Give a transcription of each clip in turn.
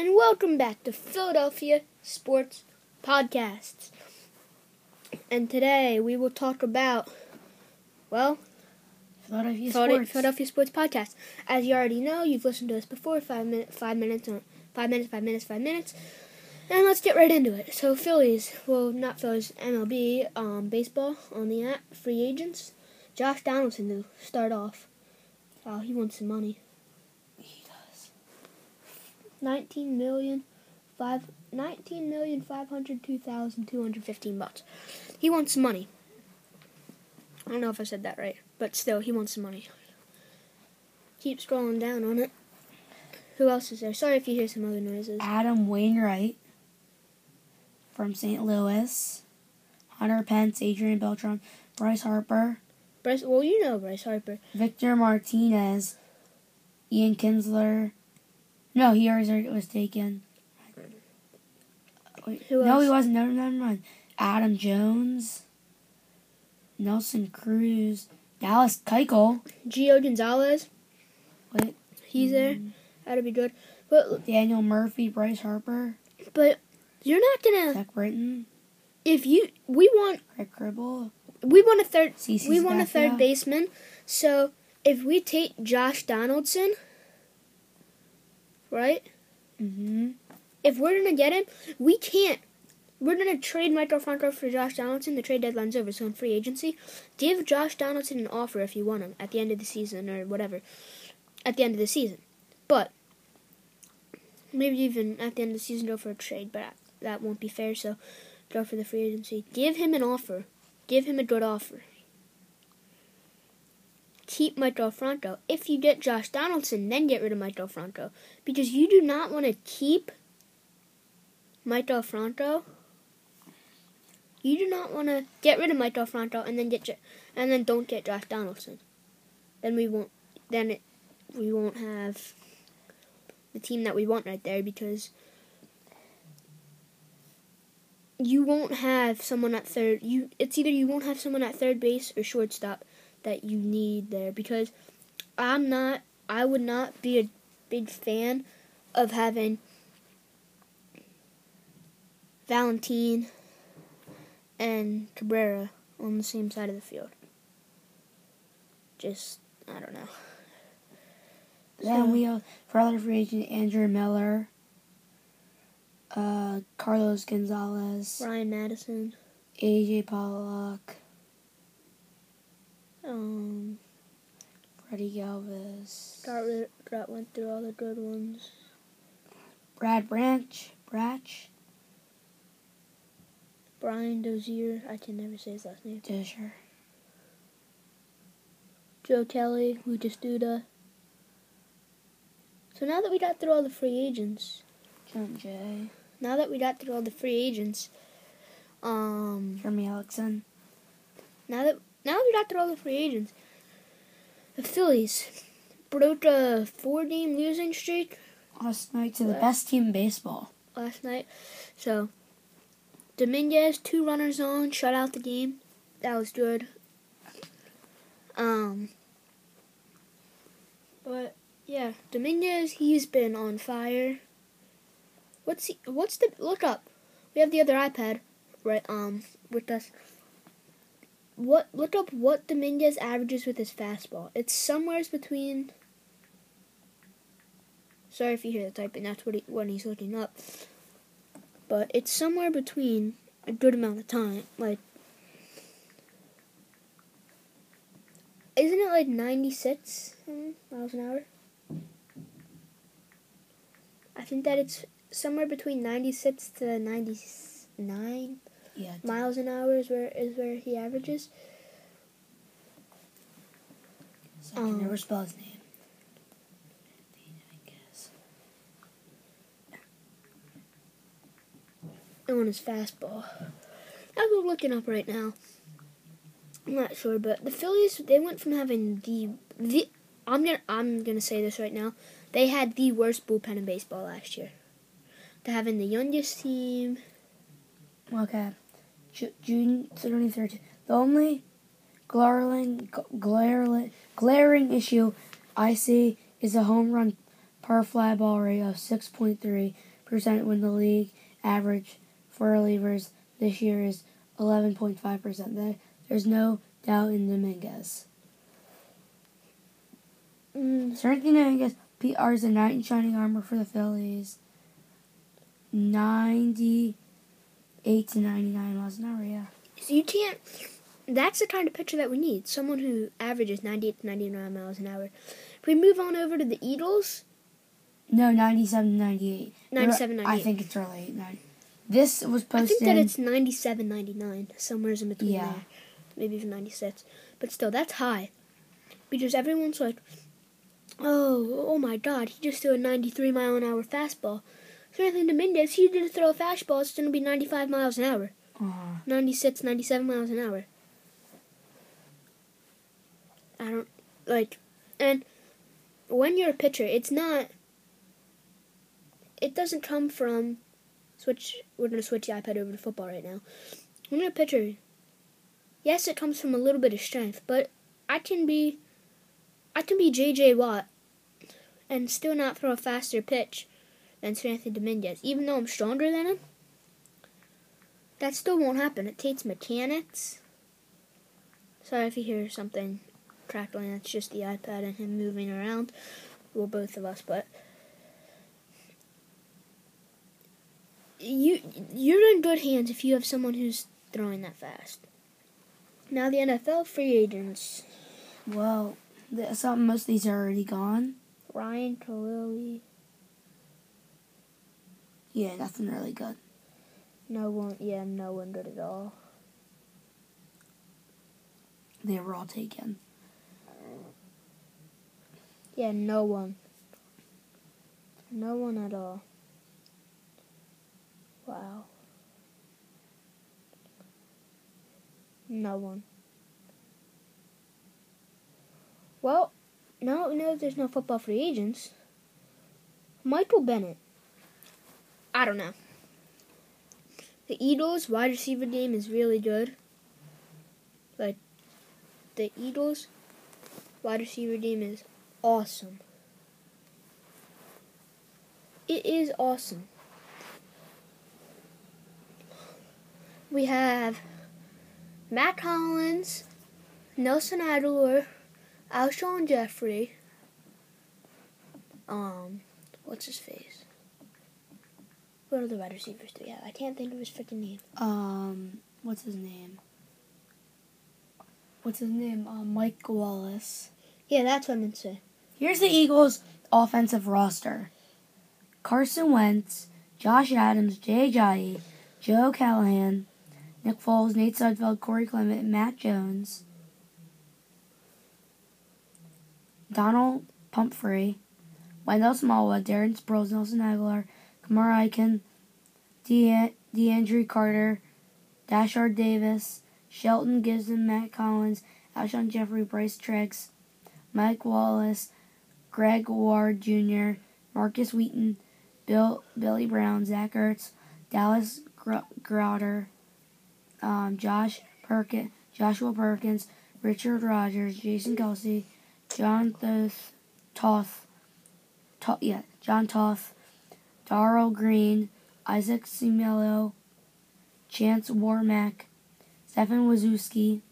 and welcome back to Philadelphia Sports Podcasts. And today we will talk about, well, Philadelphia Sports Podcast. As you already know, you've listened to us before, 5 minutes. And let's get right into it. So MLB, baseball on the app, free agents. Josh Donaldson to start off. Wow, he wants some money. He does. $19,502,215. He wants some money. I don't know if I said that right, but still, he wants some money. Keep scrolling down on it. Who else is there? Sorry if you hear some other noises. Adam Wainwright from St. Louis. Hunter Pence, Adrian Beltran, Bryce Harper. Bryce Harper. Victor Martinez, Ian Kinsler. No, he already was taken. Wait, who else? No, he wasn't. Never mind. Adam Jones, Nelson Cruz, Dallas Keuchel. Gio Gonzalez. Wait. He's there. That'd be good. But Daniel Murphy, Bryce Harper. But you're not gonna. Zach Britton. We want Rick Gribble. We want a third baseman. So if we take Josh Donaldson, right? Mm-hmm. If we're gonna get him, we can't. We're gonna trade Maikel Franco for Josh Donaldson. The trade deadline's over, so in free agency, give Josh Donaldson an offer if you want him at the end of the season or whatever. At the end of the season, but maybe even at the end of the season, go for a trade. But that won't be fair. So go for the free agency. Give him an offer. Give him a good offer. Keep Maikel Franco. If you get Josh Donaldson, then get rid of Maikel Franco. Because you do not want to keep Maikel Franco. You do not want to get rid of Maikel Franco and then don't get Josh Donaldson. Then we won't have the team that we want right there, because you won't have someone at third. It's either you won't have someone at third base or shortstop that you need there, because I would not be a big fan of having Valentin and Cabrera on the same side of the field. Just, I don't know. Then we have further free agent Andrew Miller. Carlos Gonzalez, Ryan Madison, AJ Pollock, Freddy Galvis. Scott went through all the good ones. Brad Branch, Brian Dozier. I can never say his last name. Dozier. Joe Kelly, Lucas Duda. So now that we got through all the free agents, Jeremy Alexson. Now that we got through all the free agents, the Phillies broke a 4-game losing streak last night to the best team in baseball. So Dominguez, 2 runners on, shut out the game. That was good. But yeah, Dominguez, he's been on fire. Look up. We have the other iPad right with us. Look up what Dominguez averages with his fastball. It's somewhere between. Sorry if you hear the typing. That's what he's looking up. But it's somewhere between a good amount of time. Like, isn't it like 96 miles an hour? I think that it's somewhere between 96 to 99 miles an hour is where he averages. So I can never spell his name. On his fastball. I'm looking up right now. I'm not sure, but the Phillies, they went from having the I'm gonna say this right now. They had the worst bullpen in baseball last year. To having the youngest team. Okay. June 23rd. The only glaring issue I see is a home run per fly ball rate of 6.3 8% when the league average for relievers this year is 11.5%. There's no doubt in Dominguez. Certainly Dominguez, PR is a knight in shining armor for the Phillies. 98 to 99 miles an hour, yeah. So you can't... That's the kind of pitcher that we need, someone who averages 98 to 99 miles an hour. If we move on over to the Eagles... No, 97 to 98. 97 to 98. I think it's really 90. This was posted... I think that it's 97 99, somewhere in between there. Maybe even 96. But still, that's high. Because everyone's like, oh my God, he just threw a 93 mile an hour fastball. So Anthony Dominguez, he didn't throw a fastball, it's going to be 95 miles an hour. 96, 97 miles an hour. I don't, like, and when you're a pitcher, it's not, it doesn't come from, we're going to switch the iPad over to football right now. When you're a pitcher, yes, it comes from a little bit of strength, but I can be J.J. Watt and still not throw a faster pitch than Anthony Dominguez, even though I'm stronger than him. That still won't happen. It takes mechanics. Sorry if you hear something crackling. That's just the iPad and him moving around. Well, both of us, but... You're in good hands if you have someone who's throwing that fast. Now the NFL free agents. Well, most of these are already gone. Ryan Kalili. Yeah, nothing really good. No one good at all. They were all taken. Yeah, no one. No one at all. Wow. No one. Well, now that we know there's no football free agents, Michael Bennett. I don't know. The Eagles' wide receiver game is really good. Like, the Eagles' wide receiver game is awesome. It is awesome. We have Matt Collins, Nelson Aguilar, Alshon Jeffrey, what's his face? What other wide receivers do we have? I can't think of his freaking name. What's his name? Mike Wallace. Yeah, that's what I meant to say. Here's the Eagles' offensive roster. Carson Wentz, Josh Adams, Jay Ajayi, Joe Callahan, Nick Foles, Nate Sudfeld, Corey Clement, Matt Jones, Donald Pumphrey, Wendell Smallwood, Darren Sproles, Nelson Aguilar, Kamara Aiken, DeAndre Carter, Dashard Davis, Shelton Gibson, Matt Collins, Alshon Jeffrey, Bryce Treggs, Mike Wallace, Greg Ward Jr., Marcus Wheaton, Billy Brown, Zach Ertz, Dallas Goedert, Joshua Perkins, Richard Rodgers, Jason Kelsey, John Toth, Darrell Green, Isaac Seumalo, Chance Warmack, Stefan Wazowski,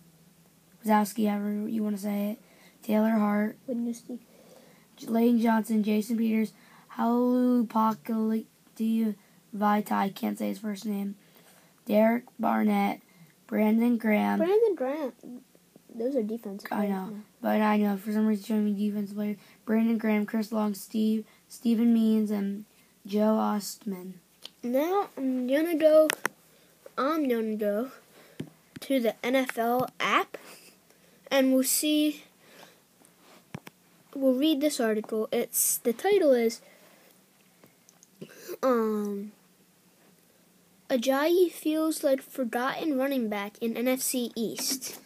however you want to say it, Taylor Hart, Lane Johnson, Jason Peters, Halupakali'i Vaitai, I can't say his first name, Derek Barnett, Brandon Graham. Those are defensive players. I know. But I know. For some reason, showing me defensive players. Brandon Graham, Chris Long, Stephen Means, and Joe Ostman. Now, I'm going to go to the NFL app, and we'll see. We'll read this article. The title is, Ajayi feels like forgotten running back in NFC East.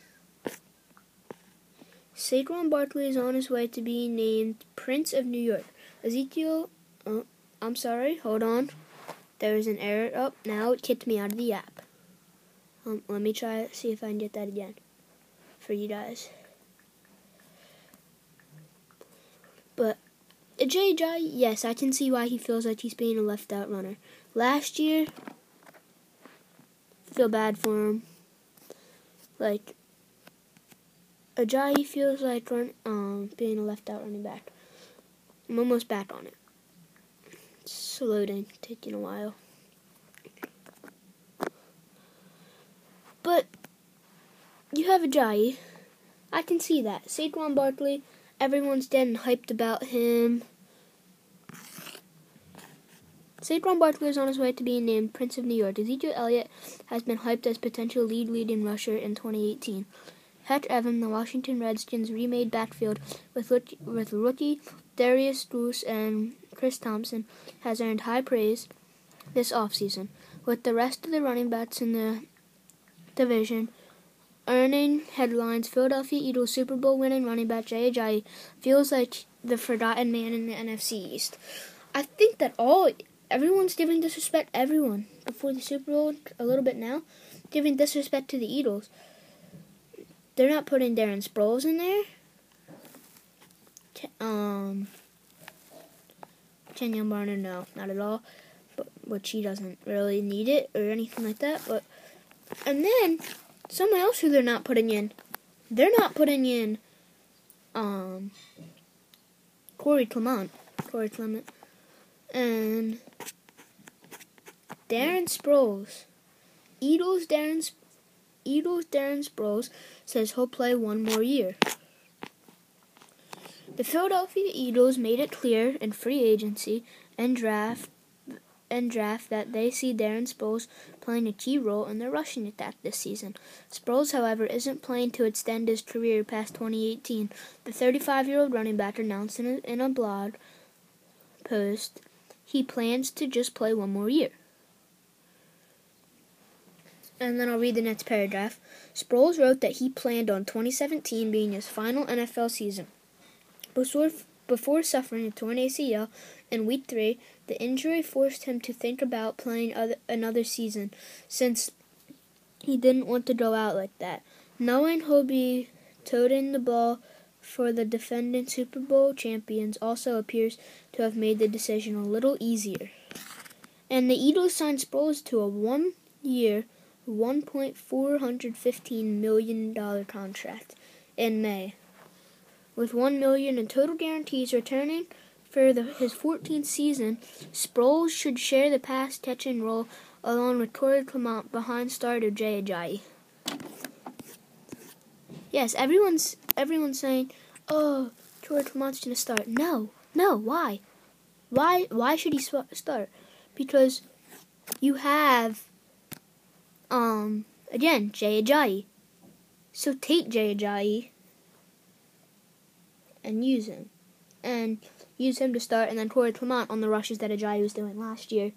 Saquon Barkley is on his way to be named Prince of New York. There is an error. Oh, now it kicked me out of the app. Let me try, see if I can get that again for you guys. But JJ, yes, I can see why he feels like he's being a left-out runner. Last year, feel bad for him. Like, Ajayi feels like being a left-out running back. I'm almost back on it. It's loading, taking a while. But you have Ajayi. I can see that. Saquon Barkley, everyone's getting hyped about him. Saquon Barkley is on his way to being named Prince of New York. Ezekiel Elliott has been hyped as potential leading rusher in 2018. Pat Evan, the Washington Redskins remade backfield with rookie Darius Goose and Chris Thompson, has earned high praise this offseason, with the rest of the running backs in the division earning headlines. Philadelphia Eagles Super Bowl winning running back Jay Ajayi feels like the forgotten man in the NFC East. I think that everyone's giving disrespect, everyone, before the Super Bowl, a little bit now, giving disrespect to the Eagles. They're not putting Darren Sproles in there. Kenyon Barner, no, not at all. But which he doesn't really need it or anything like that. But and then someone else who they're not putting in. They're not putting in Corey Clement. And Darren Sproles. Eagles' Darren Sproles says he'll play one more year. The Philadelphia Eagles made it clear in free agency and draft that they see Darren Sproles playing a key role in their rushing attack this season. Sproles, however, isn't playing to extend his career past 2018. The 35-year-old running back announced in a blog post he plans to just play one more year. And then I'll read the next paragraph. Sproles wrote that he planned on 2017 being his final NFL season. Before suffering a torn ACL in Week 3, the injury forced him to think about playing another season, since he didn't want to go out like that. Knowing he'll be toting the ball for the defending Super Bowl champions also appears to have made the decision a little easier. And the Eagles signed Sproles to a one-year $1.415 million contract in May, with $1 million in total guarantees returning for his 14th season. Sproles should share the pass catching role along with Corey Clement behind starter Jay Ajayi. Yes, everyone's saying, "Oh, Corey Clement's gonna start." No, why? Why should he start? Because you have again, Jay Ajayi. So take Jay Ajayi and use him. And use him to start, and then Corey Clement on the rushes that Ajayi was doing last year.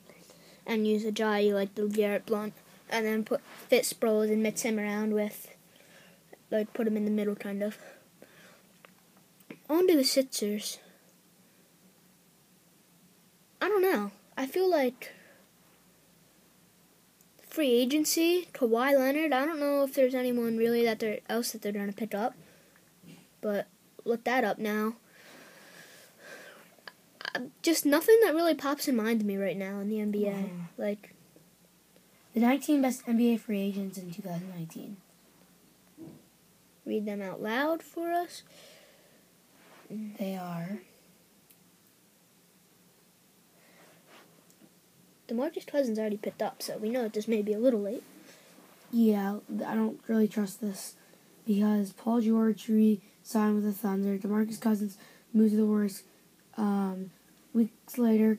And use Ajayi like the Garrett Blunt. And then fit Sproles and mix him around with, like, put him in the middle, kind of. On to the Sixers. I don't know. I feel like free agency, Kawhi Leonard. I don't know if there's anyone really that they're going to pick up, but look that up now. Just nothing that really pops in mind to me right now in the NBA. Wow. Like the 19 best NBA free agents in 2019. Read them out loud for us. They are DeMarcus Cousins already picked up, so we know that this may be a little late. Yeah, I don't really trust this because Paul George re-signed with the Thunder. DeMarcus Cousins moved to the Warriors. Weeks later,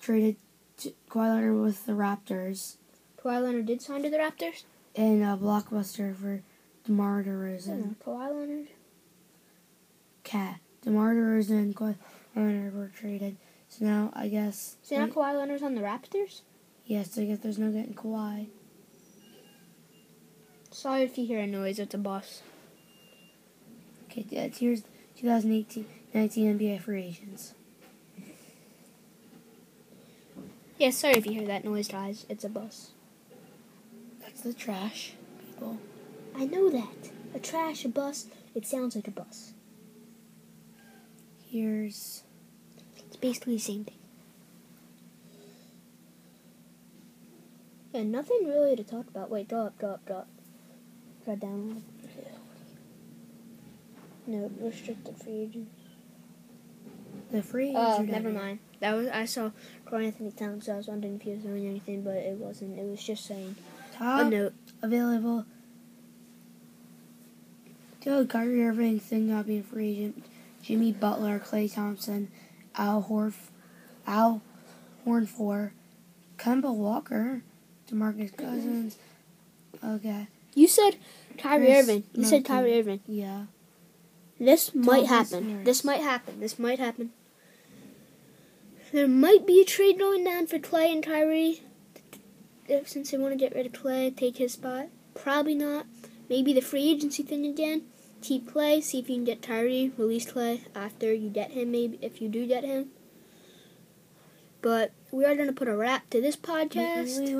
traded to Kawhi Leonard with the Raptors. Kawhi Leonard did sign to the Raptors? And a blockbuster for DeMar DeRozan. Yeah, Kawhi Leonard? Cat. DeMar DeRozan and Kawhi Leonard were traded. So now, I guess... So now Kawhi Leonard's on the Raptors? Yes, so I guess there's no getting Kawhi. Sorry if you hear a noise, it's a bus. Okay, here's 2018-19 NBA free agents. Yeah, sorry if you hear that noise, guys. It's a bus. That's the trash, people. I know that. A trash, a bus, it sounds like a bus. Here's... basically the same thing. And nothing really to talk about. Wait, drop. Got down. No, restricted free agents. The free agents? Oh, never mind. That was, I saw Corey Anthony Towns, so I was wondering if he was doing anything, but it wasn't. It was just saying top a note. Available. Kyrie Irving, thing not being free agent. Jimmy Butler, Klay Thompson, Al Horford, Kemba Walker, DeMarcus Cousins. Okay. You said Kyrie Irving. You said Kyrie Irving. Yeah. This might happen. There might be a trade going down for Klay and Kyrie. Since they want to get rid of Klay, take his spot. Probably not. Maybe the free agency thing again. Keep Klay, see if you can get Kyrie, release Klay after you get him, maybe, if you do get him. But we are going to put a wrap to this podcast.